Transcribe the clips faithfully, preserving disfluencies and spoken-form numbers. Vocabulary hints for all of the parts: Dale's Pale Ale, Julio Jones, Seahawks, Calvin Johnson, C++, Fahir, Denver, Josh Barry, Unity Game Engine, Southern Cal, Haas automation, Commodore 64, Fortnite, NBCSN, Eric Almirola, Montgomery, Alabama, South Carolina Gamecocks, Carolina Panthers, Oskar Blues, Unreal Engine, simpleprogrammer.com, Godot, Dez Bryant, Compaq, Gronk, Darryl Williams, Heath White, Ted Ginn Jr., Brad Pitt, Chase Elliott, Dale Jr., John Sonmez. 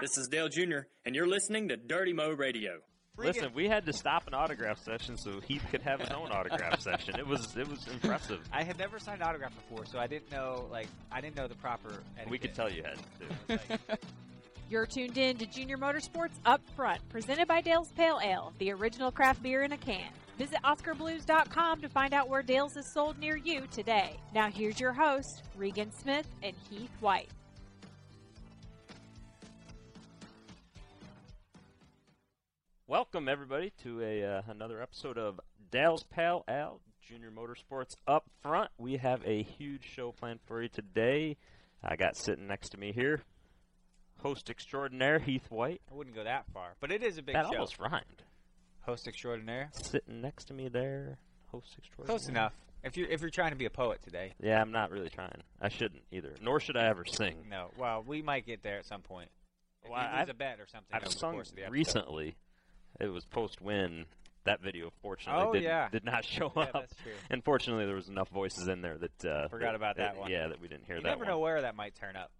This is Dale Junior, and you're listening to Dirty Mo Radio. Listen, we had to stop an autograph session so Heath could have his own autograph session. It was it was impressive. I had never signed an autograph before, so I didn't know like I didn't know the proper etiquette. We could tell you had to. Like, you're tuned in to Junior Motorsports Up Front, presented by Dale's Pale Ale, the original craft beer in a can. Visit Oskar Blues dot com to find out where Dale's is sold near you today. Now here's your host, Regan Smith and Heath White. Welcome, everybody, to a uh, another episode of Dale's Pale Ale, Junior Motorsports Up Front. We have a huge show planned for you today. I got sitting next to me here, host extraordinaire Heath White. I wouldn't go that far, but it is a big that show. That almost rhymed. Host extraordinaire. Sitting next to me there, host extraordinaire. Close enough. If you're, if you're trying to be a poet today. Yeah, I'm not really trying. I shouldn't either, nor should I ever sing. No, well, we might get there at some point. Well, I've, a bet or something I've over sung the course of the episode. Recently. It was post-win. That video, fortunately, oh, did, yeah. did not show yeah, up. That's true. And fortunately, there was enough voices in there that... Uh, Forgot that, about that, that one. Yeah, that we didn't hear you that one. You never know where that might turn up.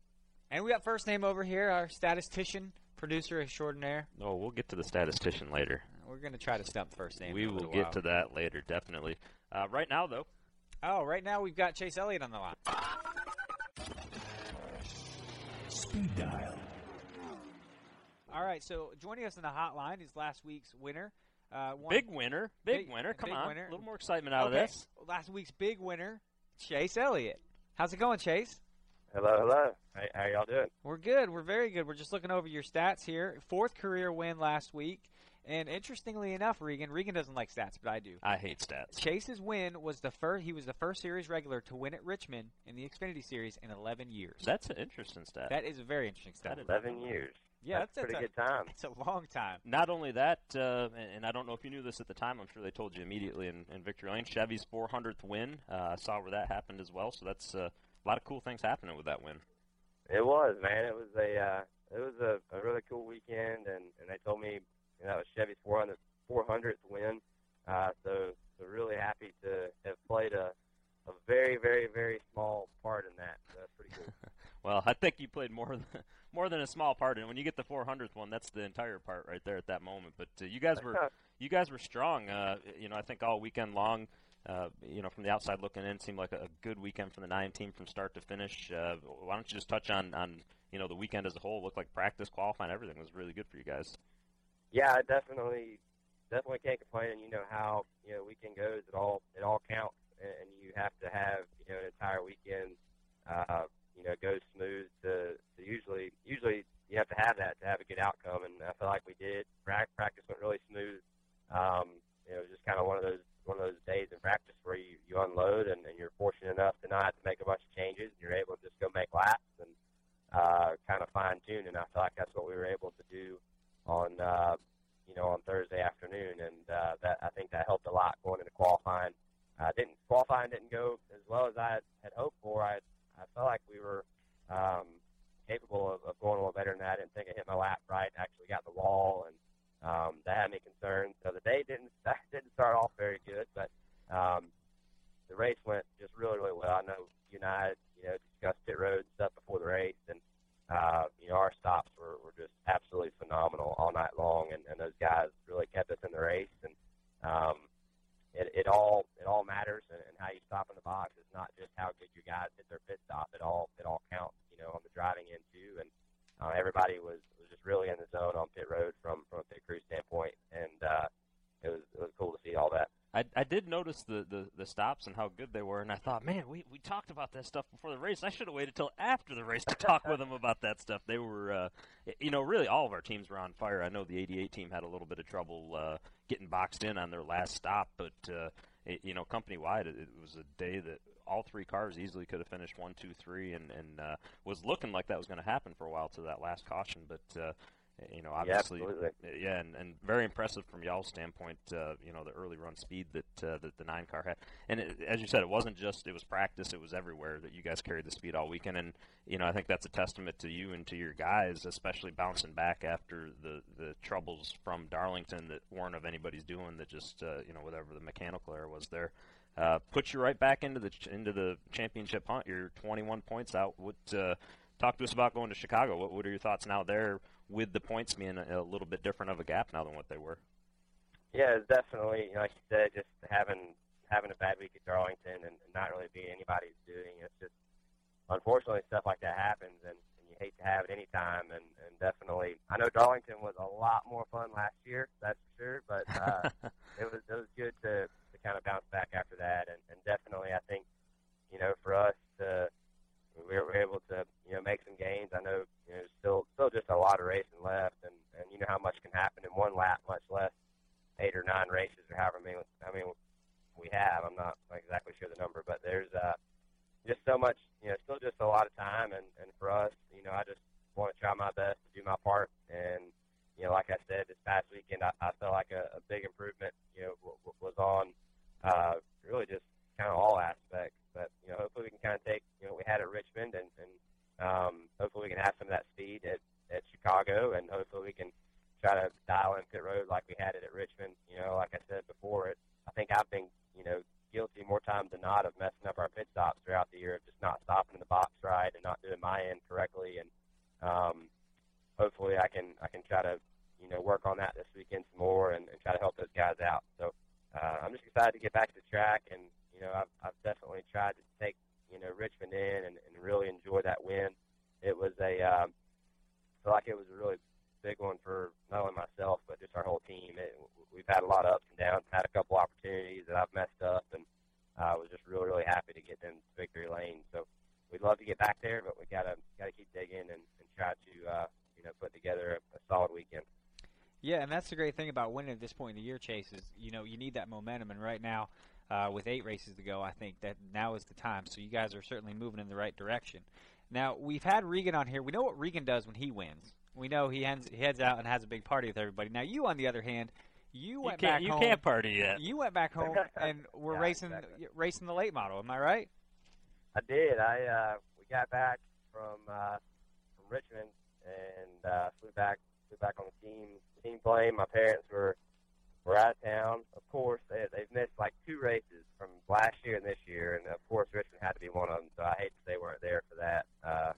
And we got first name over here, our statistician, producer extraordinaire. Oh, we'll get to the statistician later. We're going to try to stump first name. We will get while. to that later, definitely. Uh, right now, though. Oh, right now we've got Chase Elliott on the line. Speed dial. All right, so joining us on the hotline is last week's winner. Uh, one, big winner. Big, big winner. Come big on. Winner. A little more excitement out okay. of this. Last week's big winner, Chase Elliott. How's it going, Chase? Hello, hello. How, how y'all doing? We're good. We're very good. We're just looking over your stats here. Fourth career win last week. And interestingly enough, Regan, Regan doesn't like stats, but I do. I hate stats. Chase's win was the first. He was the first series regular to win at Richmond in the Xfinity Series in eleven years. That's an interesting stat. That is a very interesting stat. eleven years. Yeah, that's, that's a pretty that's a, good time. It's a long time. Not only that, uh, and, and I don't know if you knew this at the time. I'm sure they told you immediately in, in Victory Lane. Chevy's four hundredth win. I uh, saw where that happened as well. So that's uh, a lot of cool things happening with that win. It was, man. It was a uh, it was a, a really cool weekend, and, and they told me you know it was Chevy's four hundredth win. Uh, so, so really happy to have played a. A very, very, very small part in that. So that's pretty good. Well, I think you played more than, more than a small part, and when you get the four hundredth one, that's the entire part right there at that moment. But uh, you guys were you guys were strong. Uh, you know, I think all weekend long. Uh, you know, from the outside looking in, seemed like a, a good weekend for the nine team from start to finish. Uh, why don't you just touch on, on you know the weekend as a whole? It looked like practice, qualifying, everything was really good for you guys. Yeah, I definitely, definitely can't complain. And you know how you know weekend goes. It all it all counts. And you have to have you know an entire weekend, uh, you know, go smooth. To, to usually, usually you have to have that to have a good outcome, and I feel like we did. Practice went really smooth. Um, you know, it was just kind of one of those one of those days in practice where you, you unload, and, and you're fortunate enough to not have to make a bunch of changes. And you're able to just go make laps and uh, kind of fine tune. And I feel like that's what we were able to do on uh, you know on Thursday afternoon, and uh, that I think that helped a lot going into qualifying. I didn't qualify and didn't go as well as I had hoped for. I I felt like we were um, capable of, of going a little better than that. I didn't think I hit my lap right. I actually got the wall, and um, that had me concerned. So the day didn't didn't start off very good, but um, the race went just really, really well. I know you and I you know, discussed pit road and stuff before the race, and uh, you know, our stops were, were just absolutely phenomenal all night long, and, and those guys really kept us in the race. And um, It, it all it all matters, and, and how you stop in the box. It's not just how good your guys hit their pit stop. It all it all counts, you know, on the driving end too. And uh, everybody was, was just really in the zone on pit road from, from a pit crew standpoint, and uh, it was it was cool to see all that. I, I did notice the, the, the stops and how good they were, and I thought, man, we, we talked about that stuff before the race. I should have waited till after the race to talk with them about that stuff. They were, uh, you know, really all of our teams were on fire. I know the eighty-eight team had a little bit of trouble uh, getting boxed in on their last stop, but, uh, it, you know, company-wide, it, it was a day that all three cars easily could have finished one, two, three, and, and uh, was looking like that was going to happen for a while to that last caution, but... Uh, You know, obviously, yeah, yeah and, and very impressive from y'all's standpoint, uh, you know, the early run speed that uh, that the nine car had. And it, as you said, it wasn't just, it was practice, it was everywhere that you guys carried the speed all weekend. And, you know, I think that's a testament to you and to your guys, especially bouncing back after the, the troubles from Darlington that weren't of anybody's doing, that just, uh, you know, whatever the mechanical error was there. Uh, put you right back into the into the championship hunt. You're twenty-one points out. What, uh, talk to us about going to Chicago. What, what are your thoughts now there with the points being a, a little bit different of a gap now than what they were? Yeah, it's definitely, you know, like you said, just having having a bad week at Darlington and, and not really being anybody's doing. It's just, unfortunately, stuff like that happens, and, and you hate to have it any time. And, and definitely, I know Darlington was a lot more fun last year, that's for sure, but uh, it was it was good to, to kind of bounce back after that. And, and definitely, I think, you know, for us, to, we were able to, you know, make some gains. I know, you know, still still just a lot of racing left, and, and you know how much can happen in one lap, much less eight or nine races or however many I mean we have. I'm not exactly sure the number, but there's uh, just so much, you know, still just a lot of time. And, and for us, you know, I just want to try my best to do my part. And, you know, like I said, this past weekend, I, I felt like a, a big improvement, you know, w- w- was on uh, really just kind of all aspects. But, you know, hopefully we can kind of take, you know, what we had at Richmond and, and um, hopefully we can have some of that speed at, at Chicago, and hopefully we can try to dial in pit road like we had it at Richmond. You know, like I said before, it, I think I've been, you know, guilty more times than not of messing up our pit stops throughout the year, of just not stopping in the box right and not doing my end correctly. And um, hopefully I can I can try to, you know, work on that this weekend some more and, and try to help those guys out. So uh, I'm just excited to get back to the track, and, you know, I've, I've definitely tried to take, you know, Richmond in and, and really enjoy that win. It was a uh, I feel like it was a really big one for not only myself but just our whole team. It, we've had a lot of ups and downs, had a couple opportunities that I've messed up, and I uh, was just really, really happy to get them to victory lane. So we'd love to get back there, but we gotta gotta keep digging and, and try to uh, you know, put together a, a solid weekend. Yeah, and that's the great thing about winning at this point in the year, Chase, is, you know, you need that momentum, and right now, uh, with eight races to go, I think that now is the time. So you guys are certainly moving in the right direction. Now, we've had Regan on here. We know what Regan does when he wins. We know he heads, he heads out and has a big party with everybody. Now, you, on the other hand, you went you back you home. You can't party yet. You went back home and were yeah, racing exactly. racing the late model. Am I right? I did. I uh, we got back from uh, from Richmond and uh, flew back flew back on the team team plane. My parents were were out of town. Of course, they, they've missed like two races from last year and this year, and of course, Richmond had to be one of them. So I hate that they weren't there for that. Uh,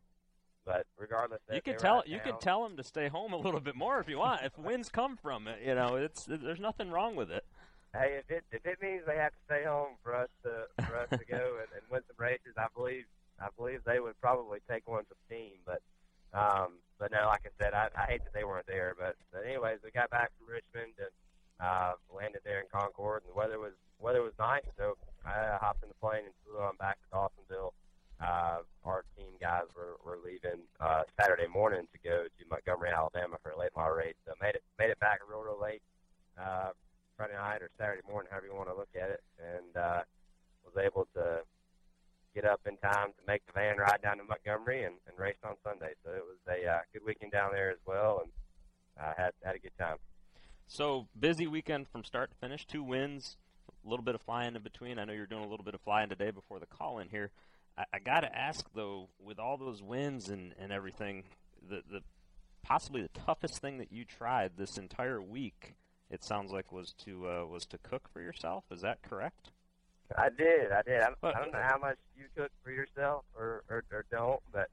But regardless, you can tell you can tell him to stay home a little bit more if you want. If wins come from it, you know, it's there's nothing wrong with it. Hey, if it if it means they have to stay home for us to for us to go and, and win some races, I believe I believe they would probably take one for the team. But um, but no, like I said, I, I hate that they weren't there. But, but anyways, we got back from Richmond and uh, landed there in Concord, and the weather was weather was nice, so I hopped in the plane and flew on back to Dawsonville. Uh, our team guys were, were leaving uh, Saturday morning to go to Montgomery, Alabama for a late model race. So made it made it back real, real late uh, Friday night or Saturday morning, however you want to look at it, and uh, was able to get up in time to make the van ride down to Montgomery and, and race on Sunday. So it was a uh, good weekend down there as well, and uh, had had a good time. So busy weekend from start to finish, two wins, a little bit of flying in between. I know you're doing a little bit of flying today before the call-in here. I, I got to ask, though, with all those wins and, and everything, the, the possibly the toughest thing that you tried this entire week, it sounds like, was to uh, was to cook for yourself. Is that correct? I did. I did. I, but, I don't know how much you cook for yourself or, or, or don't, but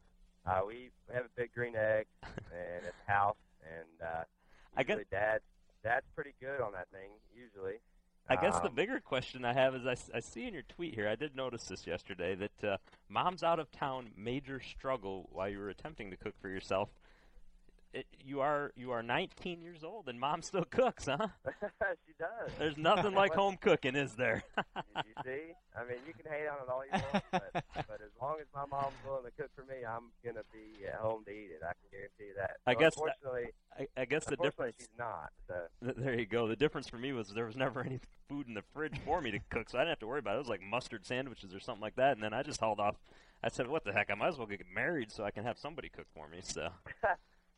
uh, we have a big green egg and at the house, and uh, I guess dad's, dad's pretty good on that thing, usually. I guess the bigger question I have is I, I see in your tweet here, I did notice this yesterday, that uh, mom's out of town, major struggle while you were attempting to cook for yourself. It, you are you are nineteen years old and mom still cooks, huh? She does. There's nothing like home cooking, is there? You see? I mean, you can hate on it all you want, but, but as long as my mom's willing to cook for me, I'm going to be at home to eat it. I can guarantee that. So I guess unfortunately, I, I guess the difference she's not. So. There you go. The difference for me was there was never any food in the fridge for me to cook, so I didn't have to worry about it. It was like mustard sandwiches or something like that, and then I just hauled off. I said, what the heck? I might as well get married so I can have somebody cook for me, so...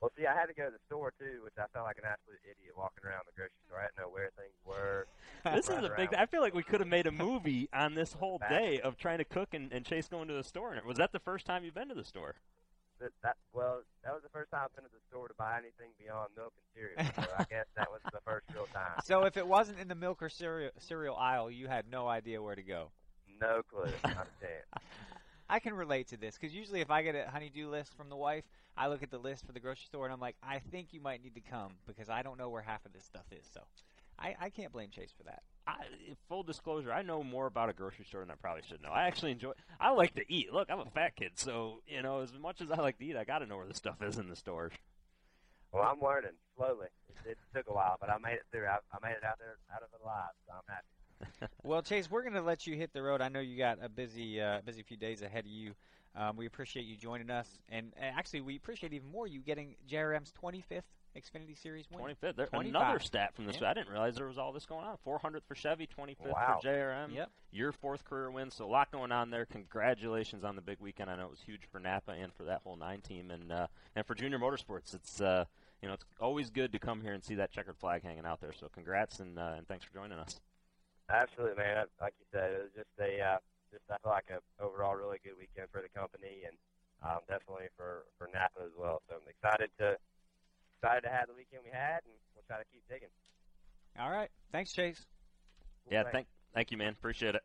Well, see, I had to go to the store, too, which I felt like an absolute idiot walking around the grocery store. I didn't know where things were. This is a big – I feel like we could have made a movie on this whole day of trying to cook and, and Chase going to the store. And was that the first time you've been to the store? That, that, well, that was the first time I've been to the store to buy anything beyond milk and cereal. So I guess that was the first real time. So if it wasn't in the milk or cereal, cereal aisle, you had no idea where to go? No clue. Not a chance. I can relate to this, because usually if I get a honeydew list from the wife, I look at the list for the grocery store and I'm like, I think you might need to come because I don't know where half of this stuff is. So I, I can't blame Chase for that. I, full disclosure, I know more about a grocery store than I probably should know. I actually enjoy – I like to eat. Look, I'm a fat kid, so, you know, as much as I like to eat, I got to know where the stuff is in the store. Well, I'm learning slowly. It, it took a while, but I made it through. I, I made it out there out of it alive, so I'm happy. Well, Chase, we're going to let you hit the road. I know you got a busy uh, busy few days ahead of you. Um, we appreciate you joining us. And, and actually, we appreciate even more you getting J R M's twenty-fifth Xfinity Series win. twenty-fifth. There, another stat from this. Yeah. I didn't realize there was all this going on. four hundredth for Chevy, twenty-fifth wow. for J R M. Yep. Your fourth career win. So a lot going on there. Congratulations on the big weekend. I know it was huge for Napa and for that whole nine team. And uh, and for Junior Motorsports, it's uh, you know it's always good to come here and see that checkered flag hanging out there. So congrats and, uh, and thanks for joining us. Absolutely, man. Like you said, it was just a uh, just I feel like a overall really good weekend for the company, and um, definitely for, for Napa as well. So I'm excited to excited to have the weekend we had, and we'll try to keep digging. All right, thanks, Chase. Cool, yeah, thank thank you, man. Appreciate it.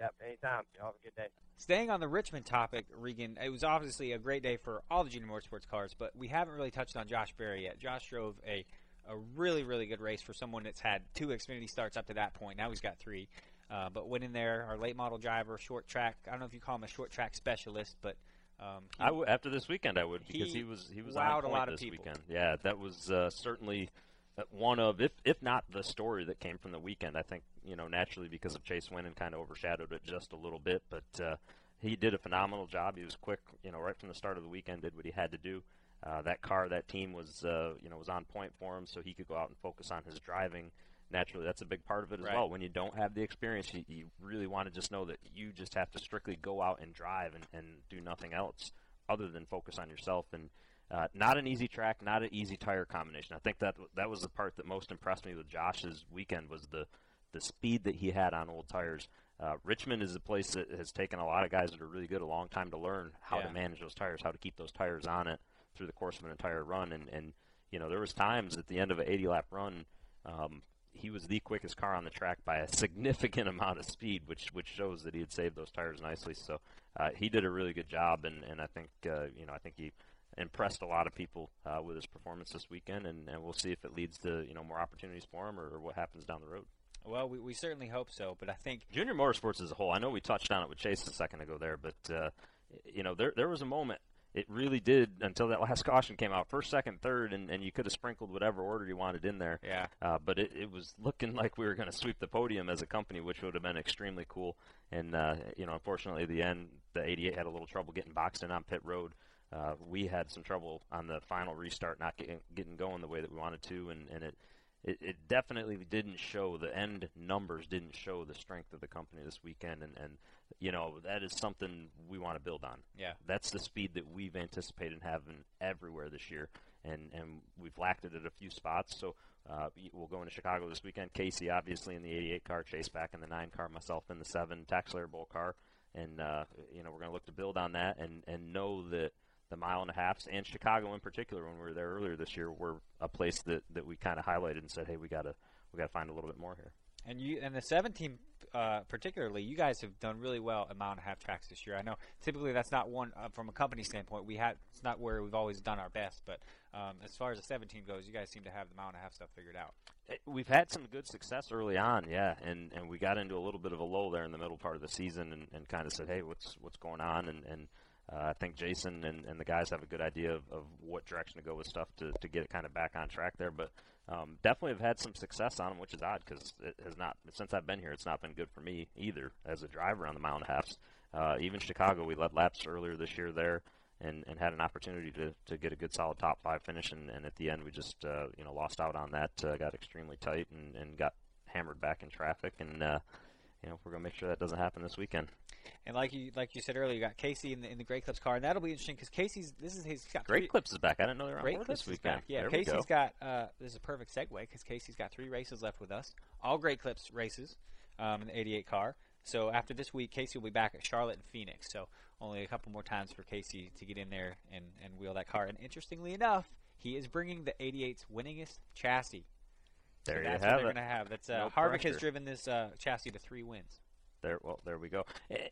Yep, anytime. Y'all have a good day. Staying on the Richmond topic, Regan, it was obviously a great day for all the Junior Motorsports cars, but we haven't really touched on Josh Barry yet. Josh drove a A really, really good race for someone that's had two Xfinity starts up to that point. Now he's got three. Uh, but went in there, our late model driver, short track. I don't know if you call him a short track specialist, but um, he, I w- after this weekend I would, because he, he was he was on point a lot of this people. Weekend. Yeah, that was uh, certainly one of, if if not the story that came from the weekend. I think you know naturally because of Chase winning, kind of overshadowed it just a little bit. But uh, he did a phenomenal job. He was quick, you know, right from the start of the weekend, did what he had to do. Uh, that car, that team was, uh, you know, was on point for him, so he could go out and focus on his driving. Naturally, that's a big part of it as right. well. When you don't have the experience, you, you really want to just know that you just have to strictly go out and drive and, and do nothing else other than focus on yourself. And uh, not an easy track, not an easy tire combination. I think that that was the part that most impressed me with Josh's weekend was the the speed that he had on old tires. Uh, Richmond is a place that has taken a lot of guys that are really good a long time to learn how yeah. to manage those tires, how to keep those tires on it through the course of an entire run. And, and you know, there was times at the end of an eighty-lap run, um, he was the quickest car on the track by a significant amount of speed, which which shows that he had saved those tires nicely. So uh, he did a really good job, and, and I think, uh, you know, I think he impressed a lot of people uh, with his performance this weekend, and, and we'll see if it leads to, you know, more opportunities for him or, or what happens down the road. Well, we, we certainly hope so, but I think Junior Motorsports as a whole, I know we touched on it with Chase a second ago there, but, uh, you know, there there was a moment. It really did until that last caution came out. First, second, third, and, and you could have sprinkled whatever order you wanted in there. Yeah. Uh, but it, it was looking like we were going to sweep the podium as a company, which would have been extremely cool. And, uh, you know, unfortunately, at the end, the eighty-eight had a little trouble getting boxed in on pit road. Uh, we had some trouble on the final restart not getting, getting going the way that we wanted to, and, and it, it, it definitely didn't show. The end numbers didn't show the strength of the company this weekend, and, and you know, that is something we want to build on. Yeah. That's the speed that we've anticipated having everywhere this year, and, and we've lacked it at a few spots. So uh, we'll go into Chicago this weekend. Casey, obviously, in the eighty-eight car, Chase back in the nine car, myself in the seven, Tax Slayer Bowl car. And, uh, you know, we're going to look to build on that and, and know that the mile and a halfs, and Chicago in particular, when we were there earlier this year, were a place that, that we kind of highlighted and said, hey, we got to we got to find a little bit more here. And you and the seven team uh, particularly, you guys have done really well at mile and a half tracks this year. I know typically that's not one uh, from a company standpoint. We had it's not where we've always done our best, but um, as far as the seven team goes, you guys seem to have the mile and a half stuff figured out. We've had some good success early on, yeah, and and we got into a little bit of a lull there in the middle part of the season, and, and kind of said, hey, what's what's going on, and. and Uh, I think Jason and, and the guys have a good idea of, of what direction to go with stuff to, to get it kind of back on track there. But um, definitely have had some success on them, which is odd because it has not, since I've been here, it's not been good for me either as a driver on the mile and a halfs. Uh, even Chicago, we led laps earlier this year there and, and had an opportunity to, to get a good solid top five finish. And, and at the end, we just uh, you know lost out on that, uh, got extremely tight and, and got hammered back in traffic. And uh, you know we're going to make sure that doesn't happen this weekend. And like you like you said earlier, you got Casey in the, in the Great Clips car, and that'll be interesting because Casey's this is his got Great three, Clips is back. I didn't know they were on board this weekend. Back. Yeah, there Casey's got uh, this is a perfect segue because Casey's got three races left with us, all Great Clips races um, in the eighty-eight car. So after this week, Casey will be back at Charlotte and Phoenix. So only a couple more times for Casey to get in there and, and wheel that car. And interestingly enough, he is bringing the eighty-eight's winningest chassis. There so you that's have what they're it. Gonna have that's uh, no Harvick pressure. Has driven this uh, chassis to three wins. There, well, there we go.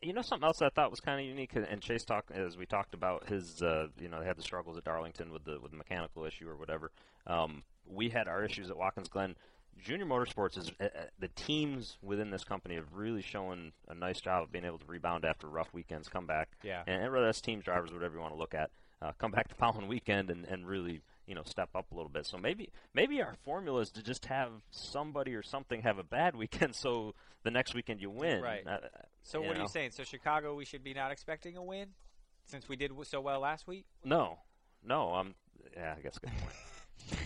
You know, something else I thought was kind of unique, and Chase talked, as we talked about his, uh, you know, they had the struggles at Darlington with the with the mechanical issue or whatever. Um, we had our issues at Watkins Glen. Junior Motorsports is uh, the teams within this company have really shown a nice job of being able to rebound after rough weekends, come back, yeah, and, and whether that's teams, drivers, whatever you want to look at, uh, come back the following weekend and, and really, you know, step up a little bit. So maybe maybe our formula is to just have somebody or something have a bad weekend, so the next weekend you win. Right. Uh, so what know. are you saying? So Chicago, we should be not expecting a win since we did so well last week? No, no. I'm. Yeah, I guess good point.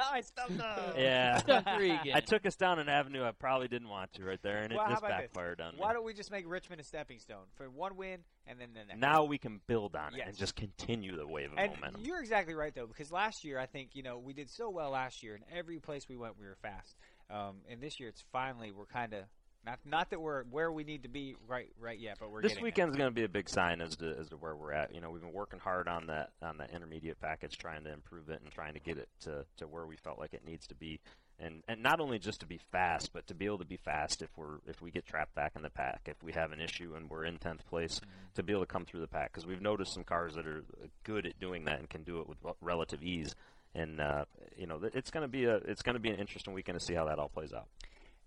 Oh, I stumped up. Yeah. Stumped Regan. I took us down an avenue I probably didn't want to right there, and well, it just backfired this? on me. Why don't we just make Richmond a stepping stone for one win and then the next? Now one. we can build on yes. it and just continue the wave of and momentum. You're exactly right, though, because last year I think, you know, we did so well last year, and every place we went we were fast. Um, and this year it's finally we're kind of not not that we're where we need to be right right yet, but we're this getting weekend's going to be a big sign as to as to where we're at. You know, we've been working hard on that on that intermediate package, trying to improve it and trying to get it to, to where we felt like it needs to be, and and not only just to be fast, but to be able to be fast if we're if we get trapped back in the pack, if we have an issue and we're in tenth place, mm-hmm. to be able to come through the pack, because we've noticed some cars that are good at doing that and can do it with relative ease, and uh, you know, it's going to be a it's going to be an interesting weekend to see how that all plays out.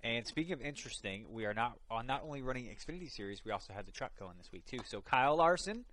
And speaking of interesting, we are not on not only running Xfinity Series, we also had the truck going this week too. So Kyle Larson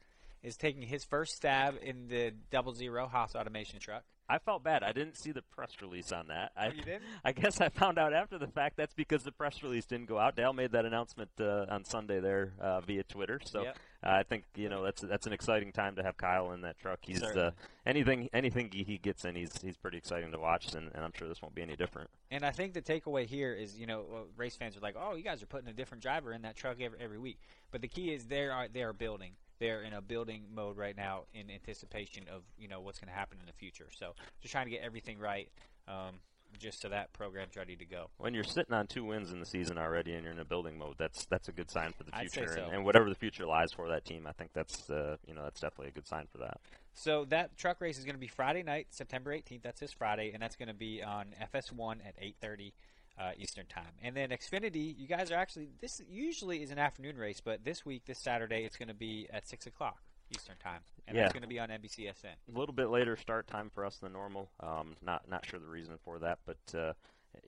is taking his first stab in the double zero Haas automation truck. I felt bad. I didn't see the press release on that. I, oh, you didn't? I guess I found out after the fact that's because the press release didn't go out. Dale made that announcement uh, on Sunday there uh, via Twitter. So yep. uh, I think, you know, that's that's an exciting time to have Kyle in that truck. He's uh, anything anything he gets in, he's he's pretty exciting to watch, and, and I'm sure this won't be any different. And I think the takeaway here is, you know, race fans are like, oh, you guys are putting a different driver in that truck every, every week. But the key is they are they are building. They're in a building mode right now in anticipation of, you know, what's going to happen in the future. So just trying to get everything right, um, just so that program's ready to go. When you're sitting on two wins in the season already and you're in a building mode, that's that's a good sign for the future. I'd say so. And, and whatever the future lies for that team, I think that's uh, you know that's definitely a good sign for that. So that truck race is going to be Friday night, September eighteenth. That's this Friday, and that's going to be on F S one at eight thirty. Uh, Eastern time. And then Xfinity, you guys are actually, this usually is an afternoon race, but this week, this Saturday, it's going to be at six o'clock Eastern time. And yeah. that's going to be on N B C S N. A little bit later start time for us than normal. Um, not not sure the reason for that, but, uh,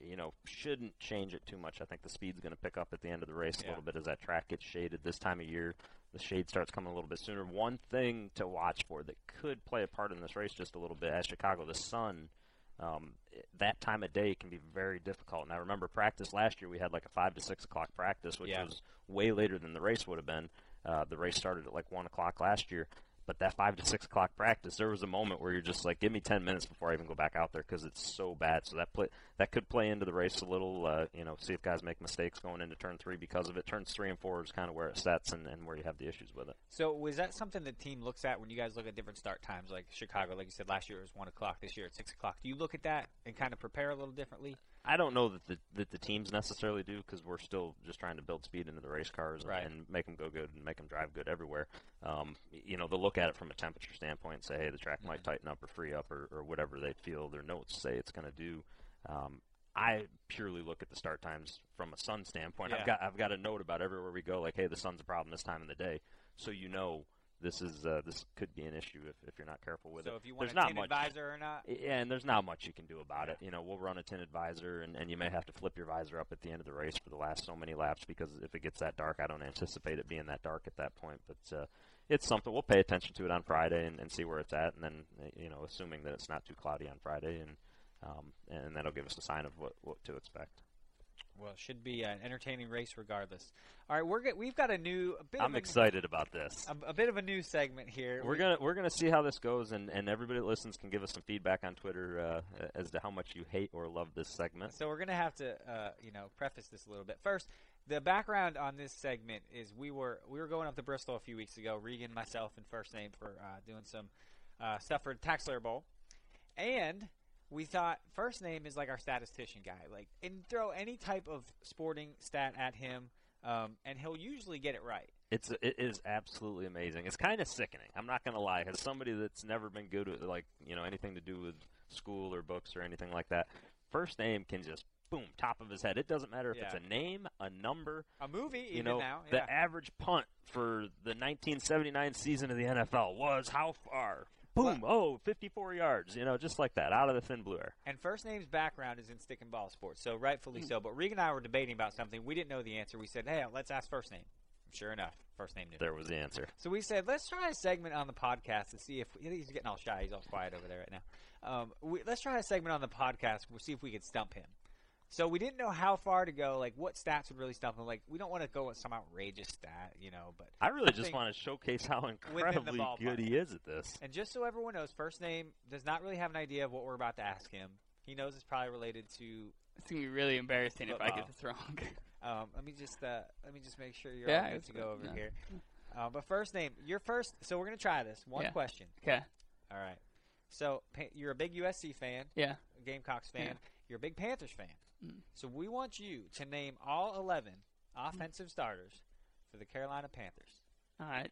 you know, shouldn't change it too much. I think the speed's going to pick up at the end of the race yeah. a little bit as that track gets shaded this time of year. The shade starts coming a little bit sooner. One thing to watch for that could play a part in this race just a little bit, at Chicago, the sun. Um, that time of day can be very difficult. And I remember practice last year, we had like a five to six o'clock practice, which yeah. was way later than the race would have been. Uh, the race started at like one o'clock last year. But that five to six o'clock practice, there was a moment where you're just like, give me ten minutes before I even go back out there because it's so bad. So that play, that could play into the race a little, uh, you know, see if guys make mistakes going into turn three because of it. Turns three and four is kind of where it sets and, and where you have the issues with it. So was that something the team looks at when you guys look at different start times, like Chicago? Like you said, last year it was one o'clock, this year it's six o'clock. Do you look at that and kind of prepare a little differently? I don't know that the, that the teams necessarily do because we're still just trying to build speed into the race cars right. and, and make them go good and make them drive good everywhere. Um, you know, the look at it from a temperature standpoint and say, hey, the track mm-hmm. might tighten up or free up or, or whatever they feel their notes say it's going to do. Um, I purely look at the start times from a sun standpoint. Yeah. I've got I've got a note about everywhere we go, like, hey, the sun's a problem this time of the day, so you know this is uh, this could be an issue if, if you're not careful with so it. So if you want there's a tint advisor or not? Yeah, and there's not much you can do about yeah. it. You know, we'll run a tint advisor, and, and you may have to flip your visor up at the end of the race for the last so many laps because if it gets that dark, I don't anticipate it being that dark at that point. But uh, it's something we'll pay attention to it on Friday and, and see where it's at, and then, you know, assuming that it's not too cloudy on Friday, and um, and that'll give us a sign of what, what to expect. Well, it should be an entertaining race regardless. All right, we're get, we've got a new. A bit I'm of a, excited about this. A, a bit of a new segment here. We're we, gonna we're gonna see how this goes, and, and everybody that listens can give us some feedback on Twitter uh, as to how much you hate or love this segment. So we're gonna have to uh, you know preface this a little bit first. The background on this segment is we were we were going up to Bristol a few weeks ago. Regan, myself, and First Name for uh, doing some uh, stuff for the Tax Slayer Bowl, and we thought First Name is like our statistician guy, like, and throw any type of sporting stat at him, um, and he'll usually get it right. It's it is absolutely amazing. It's kind of sickening. I'm not gonna lie. As somebody that's never been good at like you know anything to do with school or books or anything like that, First Name can just boom, top of his head. It doesn't matter if yeah. it's a name, a number. A movie, you even know, now. Yeah. The average punt for the nineteen seventy-nine season of the N F L was how far? Boom, well, oh, fifty-four yards, you know, just like that, out of the thin blue air. And first name's background is in stick and ball sports, so rightfully so. But Regan and I were debating about something. We didn't know the answer. We said, hey, let's ask first name. Sure enough, first name knew. There was the answer. So we said, let's try a segment on the podcast to see if – he's getting all shy. He's all quiet over there right now. Um, we, let's try a segment on the podcast. We'll see if we could stump him. So we didn't know how far to go, like what stats would really stump him. Like we don't want to go with some outrageous stat, you know. But I really just want to showcase how incredibly good he is at this. And just so everyone knows, first name does not really have an idea of what we're about to ask him. He knows it's probably related to – It's going to be really embarrassing football. If I get this wrong. Um, let me just uh, let me just make sure you're yeah, all good to go over no. here. Uh, but first name, your first. So we're gonna try this one yeah. question. Okay. All right. So you're a big U S C fan. Yeah. Gamecocks fan. Yeah. You're a big Panthers fan. Mm. So we want you to name all eleven offensive mm. starters for the Carolina Panthers. All right.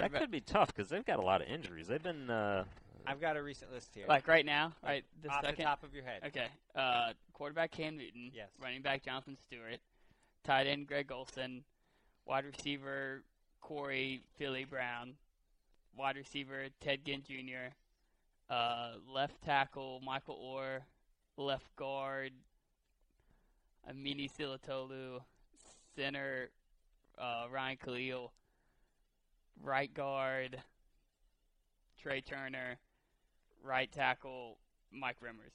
That could be tough because they've got a lot of injuries. They've been. Uh, I've got a recent list here. Like right now, like right this off second. the top of your head. Okay. Uh, quarterback Cam Newton. Yes. Running back Jonathan Stewart. Tight end Greg Olson, wide receiver Corey Philly Brown, wide receiver Ted Ginn Junior, uh, left tackle Michael Orr, left guard Amini Silatolu, center uh, Ryan Khalil, right guard Trey Turner, right tackle Mike Rimmers.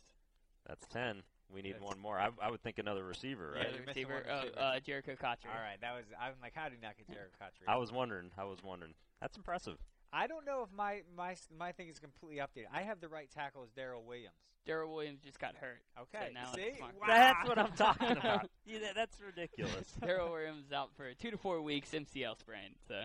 That's ten. We need That's, one more. I, I would think another receiver, right? Yeah, the receiver, receiver. Uh, uh, Jericho Cotchery. All right, that was. I'm like, how did you not get Jericho Cotchery? I was wondering. I was wondering. That's impressive. I don't know if my my my thing is completely updated. I have the right tackle as Darryl Williams. Darryl Williams just got hurt. Okay, so now see, wow. that's what I'm talking about. Yeah, that's ridiculous. Darryl Williams is out for two to four weeks M C L sprain. So.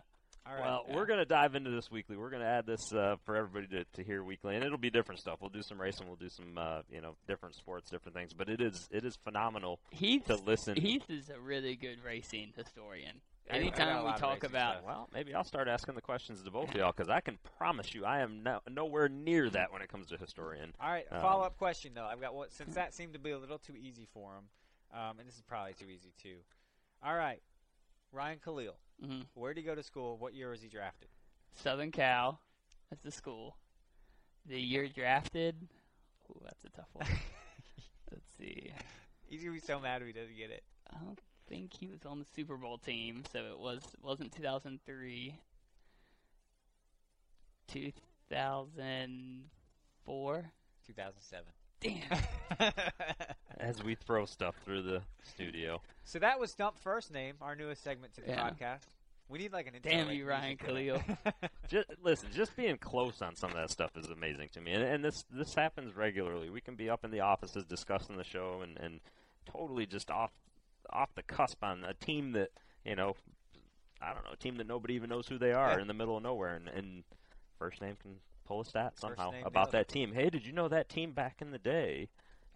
All right. Well, yeah. we're going to dive into this weekly. We're going to add this uh, for everybody to, to hear weekly, and it'll be different stuff. We'll do some racing. We'll do some, uh, you know, different sports, different things. But it is it is phenomenal Heath, to listen. Heath is a really good racing historian. Anytime we talk about – Well, maybe I'll start asking the questions to both of y'all because I can promise you I am no, nowhere near that when it comes to historian. All right, um, follow-up question, though. I've got what, since that seemed to be a little too easy for him, um, and this is probably too easy too. All right, Ryan Khalil. Mm-hmm. Where did he go to school? What year was he drafted? Southern Cal. That's the school. The year drafted. Ooh, that's a tough one. Let's see. He's gonna be so mad if he doesn't get it. I don't think he was on the Super Bowl team, so it was wasn't two thousand three. two thousand four. two thousand seven. Damn. As we throw stuff through the studio. So that was Stump First Name, our newest segment to the yeah. podcast. We need like an intro. Damn you, Ryan Khalil. just, listen, just being close on some of that stuff is amazing to me. And, and this this happens regularly. We can be up in the offices discussing the show and, and totally just off off the cusp on a team that, you know, I don't know, a team that nobody even knows who they are yeah. in the middle of nowhere. And, and First Name can pull a stat somehow about that team. Hey, did you know that team back in the day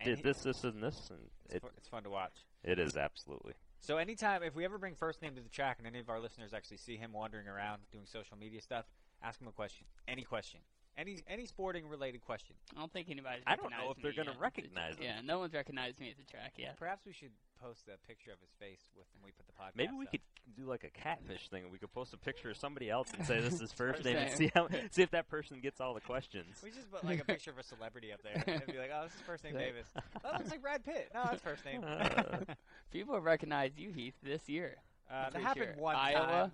did he, this, this, and this? And it's, it, fun, it's fun to watch. It is, absolutely. So anytime, if we ever bring First Name to the track and any of our listeners actually see him wandering around doing social media stuff, ask him a question. Any question. Any any sporting-related question. I don't think anybody's I don't know if they're going to recognize him. Yeah, no one's recognized me at the track yet. Well, perhaps we should post a picture of his face with when we put the podcast Maybe we up. could do like a catfish thing, and we could post a picture of somebody else and say this is first name and see, how, see if that person gets all the questions. We just put like a picture of a celebrity up there and be like, oh, this is first name Davis. That looks like Brad Pitt. No, that's first name. uh, people have recognized you, Heath, this year. Uh, that happened sure. one Iowa. time.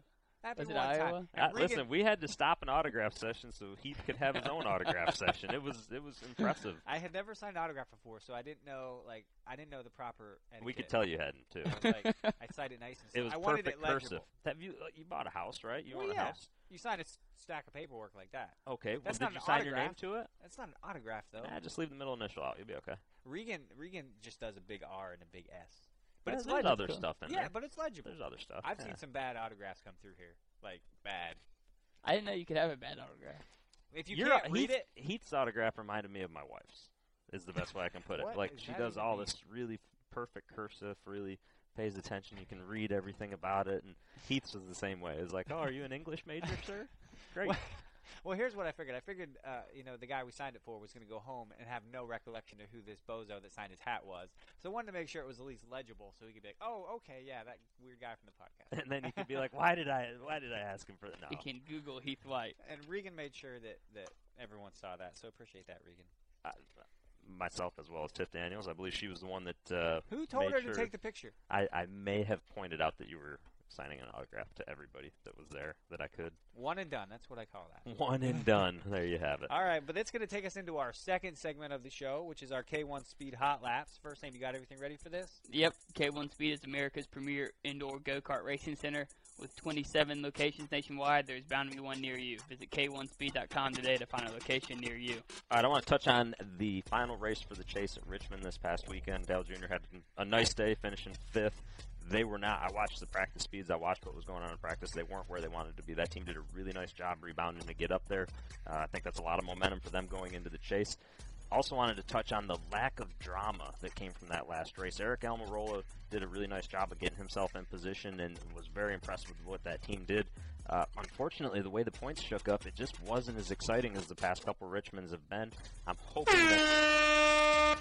Was it Iowa? Uh, listen, we had to stop an autograph session so Heath could have his own autograph session. It was it was impressive. I had never signed an autograph before, so I didn't know like I didn't know the proper etiquette. We could tell you hadn't too. I was like, I signed it nice and stuff. It was I perfect it cursive. Have you uh, you bought a house, right? You well, own yeah. a house. You signed a stack of paperwork like that. Okay, that's well, not did you sign autograph. your name to it? That's not an autograph though. Nah, just leave the middle initial out. You'll be okay. Regan Regan just does a big R and a big S. But yeah, it's there's other stuff in yeah, there. Yeah, but it's legible. There's other stuff. I've yeah. seen some bad autographs come through here. Like, bad. I didn't know you could have a bad autograph. If you You're, can't read Heath, it. Heath's autograph reminded me of my wife's, is the best way I can put it. Like, she does all mean? this really perfect cursive, really pays attention. You can read everything about it. And Heath's was the same way. It's like, oh, are you an English major, sir? Great. Well, Well, here's what I figured. I figured, uh, you know, the guy we signed it for was going to go home and have no recollection of who this bozo that signed his hat was. So I wanted to make sure it was at least legible, so he could be like, "Oh, okay, yeah, that weird guy from the podcast." And then he could be like, "Why did I? Why did I ask him for that?" No. You can Google Heath White. And Regan made sure that that everyone saw that. So appreciate that, Regan. Uh, myself as well as Tiff Daniels. I believe she was the one that. Uh, who told her sure to take the picture? I, I may have pointed out that you were signing an autograph to everybody that was there that I could. One and done. That's what I call that. One and done. There you have it. All right, but that's going to take us into our second segment of the show, which is our K one Speed Hot Laps. First thing, you got everything ready for this? Yep. K one Speed is America's premier indoor go-kart racing center with twenty-seven locations nationwide. There's bound to be one near you. Visit K one speed dot com today to find a location near you. All right, I want to touch on the final race for the Chase at Richmond this past weekend. Dale Junior had a nice day, finishing fifth. They were not. I watched the practice speeds. I watched what was going on in practice. They weren't where they wanted to be. That team did a really nice job rebounding to get up there. Uh, I think that's a lot of momentum for them going into the Chase. Also wanted to touch on the lack of drama that came from that last race. Eric Almirola did a really nice job of getting himself in position and was very impressed with what that team did. Uh, unfortunately, the way the points shook up, it just wasn't as exciting as the past couple Richmonds have been. I'm hoping that...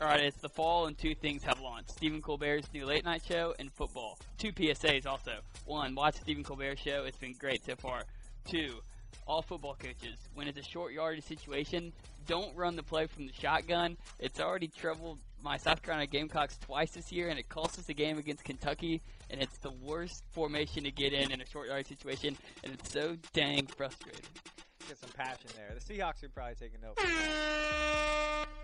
All right, it's the fall, and two things have launched. Stephen Colbert's new late-night show and football. Two P S As also. One, watch Stephen Colbert's show. It's been great so far. Two, all football coaches, when it's a short yardage situation, don't run the play from the shotgun. It's already troubled my South Carolina Gamecocks twice this year, and it cost us a game against Kentucky, and it's the worst formation to get in in a short yardage situation, and it's so dang frustrating. Get some passion there. The Seahawks are probably taking note.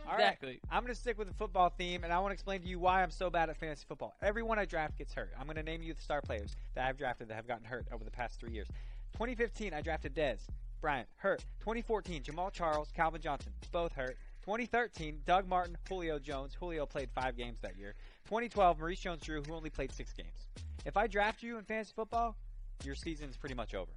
All exactly. Right, I'm going to stick with the football theme, and I want to explain to you why I'm so bad at fantasy football. Everyone I draft gets hurt. I'm going to name you the star players that I've drafted that have gotten hurt over the past three years. twenty fifteen, I drafted Dez Bryant, hurt. twenty fourteen, Jamal Charles, Calvin Johnson, both hurt. twenty thirteen, Doug Martin, Julio Jones. Julio played five games that year. twenty twelve, Maurice Jones-Drew, who only played six games. If I draft you in fantasy football, your season's pretty much over.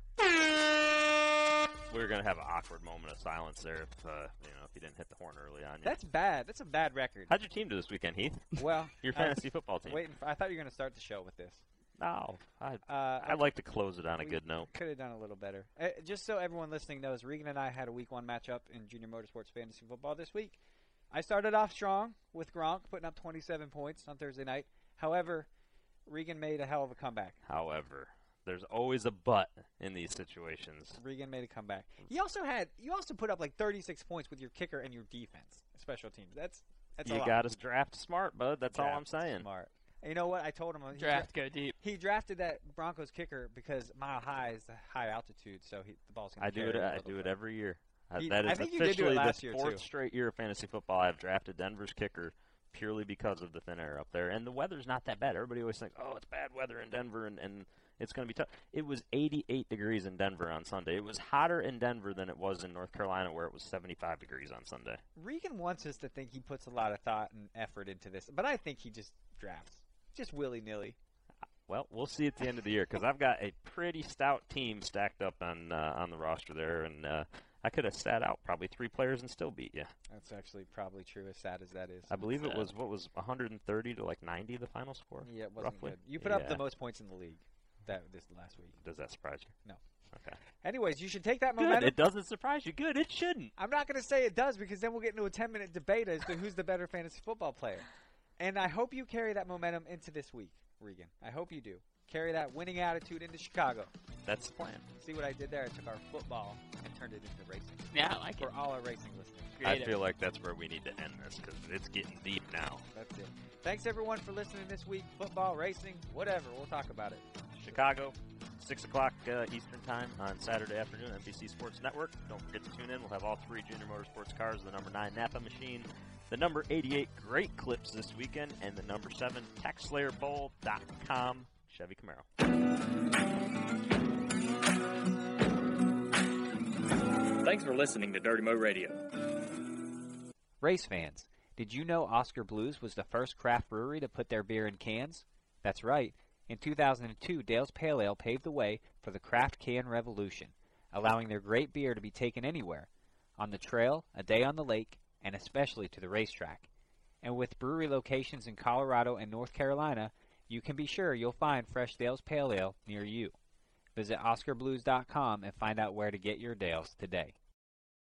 We were going to have an awkward moment of silence there if uh, you know if you didn't hit the horn early on. You. That's bad. That's a bad record. How'd your team do this weekend, Heath? Well, your fantasy football team. Waiting for, I thought you were going to start the show with this. No. I, uh, I'd I, like to close it on a good note. Could have done a little better. Uh, just so everyone listening knows, Regan and I had a week one matchup in Junior Motorsports Fantasy Football this week. I started off strong with Gronk, putting up twenty-seven points on Thursday night. However, Regan made a hell of a comeback. However... There's always a but in these situations. Regan made a comeback. You also had you also put up like thirty-six points with your kicker and your defense, special teams. That's that's you got to draft smart, bud. That's draft all I'm saying. Smart. And you know what? I told him he draft dra- go deep. He drafted that Broncos kicker because Mile High is the high altitude, so he, the ball's going to carry. I do it. I do it every year. He, that is I think officially you did do it last the fourth year too. Straight year of fantasy football. I've drafted Denver's kicker. Purely because of the thin air up there. And the weather's not that bad. Everybody always thinks, oh, it's bad weather in Denver and, and it's going to be tough. It was eighty-eight degrees in Denver on Sunday. It was hotter in Denver than it was in North Carolina where it was seventy-five degrees on Sunday. Regan wants us to think he puts a lot of thought and effort into this, but I think he just drafts. Just willy-nilly. Well, we'll see at the end of the year because I've got a pretty stout team stacked up on uh, on the roster there, and uh, I could have sat out probably three players and still beat you. That's actually probably true, as sad as that is. I believe sad. It was what was one hundred thirty to like ninety the final score. Yeah, it wasn't roughly good. You put yeah. up the most points in the league that this last week. Does that surprise you? No. Okay. Anyways, you should take that momentum. Good. It doesn't surprise you. Good. It shouldn't. I'm not going to say it does because then we'll get into a ten-minute debate as to who's the better fantasy football player. And I hope you carry that momentum into this week. Regan, I hope you do. Carry that winning attitude into Chicago. That's the plan. See what I did there? I took our football and turned it into racing. Yeah, I like For it. For all our racing listeners. Creative. I feel like that's where we need to end this because it's getting deep now. That's it. Thanks, everyone, for listening this week. Football, racing, whatever. We'll talk about it. Chicago, six o'clock uh, Eastern Time on Saturday afternoon, N B C Sports Network. Don't forget to tune in. We'll have all three Junior Motorsports cars, the number nine Napa machine, the number eighty-eight Great Clips this weekend, and the number seven Tax Slayer Bowl dot com Chevy Camaro. Thanks for listening to Dirty Mo Radio. Race fans, did you know Oskar Blues was the first craft brewery to put their beer in cans? That's right. In two thousand two, Dale's Pale Ale paved the way for the craft can revolution, allowing their great beer to be taken anywhere, on the trail, a day on the lake, and especially to the racetrack. And with brewery locations in Colorado and North Carolina, you can be sure you'll find fresh Dale's Pale Ale near you. Visit Oskar Blues dot com and find out where to get your Dales today.